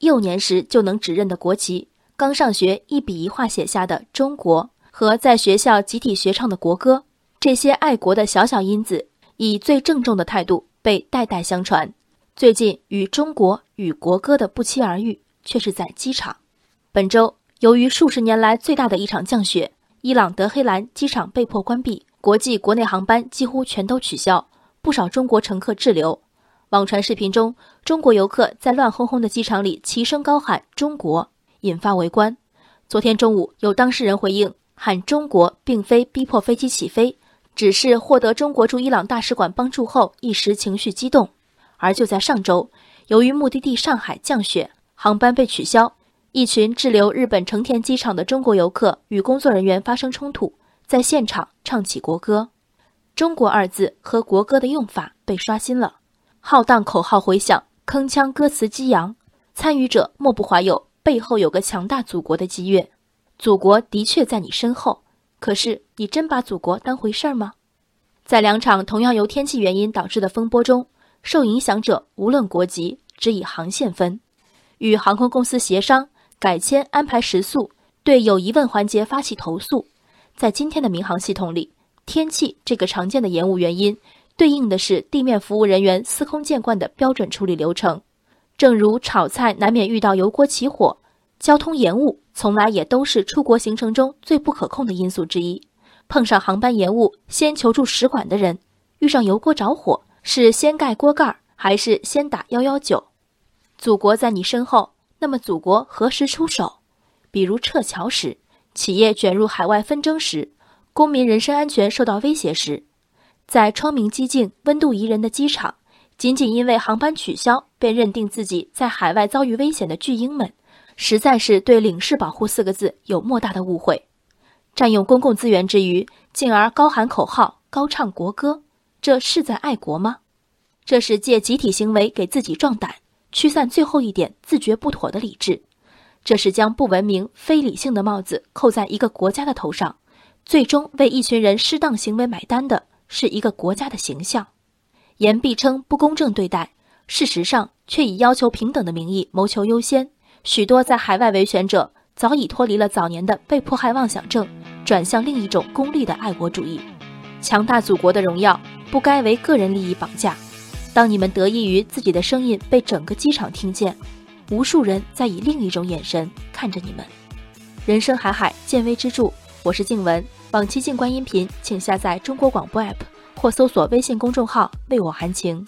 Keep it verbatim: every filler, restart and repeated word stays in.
幼年时就能指认的国旗，刚上学一笔一画写下的“中国”和在学校集体学唱的国歌，这些爱国的小小因子，以最郑重的态度被代代相传。最近与中国与国歌的不期而遇，却是在机场。本周，由于数十年来最大的一场降雪，伊朗德黑兰机场被迫关闭，国际国内航班几乎全都取消，不少中国乘客滞留。网传视频中，中国游客在乱哄哄的机场里齐声高喊“中国”，引发围观。昨天中午，有当事人回应，喊“中国”并非逼迫飞机起飞，只是获得中国驻伊朗大使馆帮助后一时情绪激动。而就在上周，由于目的地上海降雪，航班被取消，一群滞留日本成田机场的中国游客与工作人员发生冲突，在现场唱起国歌。中国二字和国歌的用法被刷新了，浩荡口号回响，铿锵歌词激扬，参与者莫不怀有背后有个强大祖国的激越。祖国的确在你身后，可是你真把祖国当回事儿吗？在两场同样由天气原因导致的风波中，受影响者无论国籍，只以航线分，与航空公司协商改签安排食宿，对有疑问环节发起投诉。在今天的民航系统里，天气这个常见的延误原因，对应的是地面服务人员司空见惯的标准处理流程。正如炒菜难免遇到油锅起火，交通延误从来也都是出国行程中最不可控的因素之一。碰上航班延误，先求助使馆的人，遇上油锅着火，是先盖锅盖还是先打一一九？祖国在你身后，那么祖国何时出手？比如撤侨时，企业卷入海外纷争时，公民人身安全受到威胁时，在窗明几净、温度宜人的机场，仅仅因为航班取消便认定自己在海外遭遇危险的巨婴们，实在是对领事保护四个字有莫大的误会。占用公共资源之余，进而高喊口号、高唱国歌，这是在爱国吗？这是借集体行为给自己壮胆，驱散最后一点自觉不妥的理智。这是将不文明、非理性的帽子扣在一个国家的头上，最终为一群人适当行为买单的是一个国家的形象。言必称不公正对待，事实上却以要求平等的名义谋求优先。许多在海外维权者早已脱离了早年的被迫害妄想症，转向另一种功利的爱国主义。强大祖国的荣耀不该为个人利益绑架。当你们得益于自己的声音被整个机场听见，无数人在以另一种眼神看着你们。人生海海，见微知著。我是静文，往期静观音频请下载中国广播 A P P 或搜索微信公众号为我含情。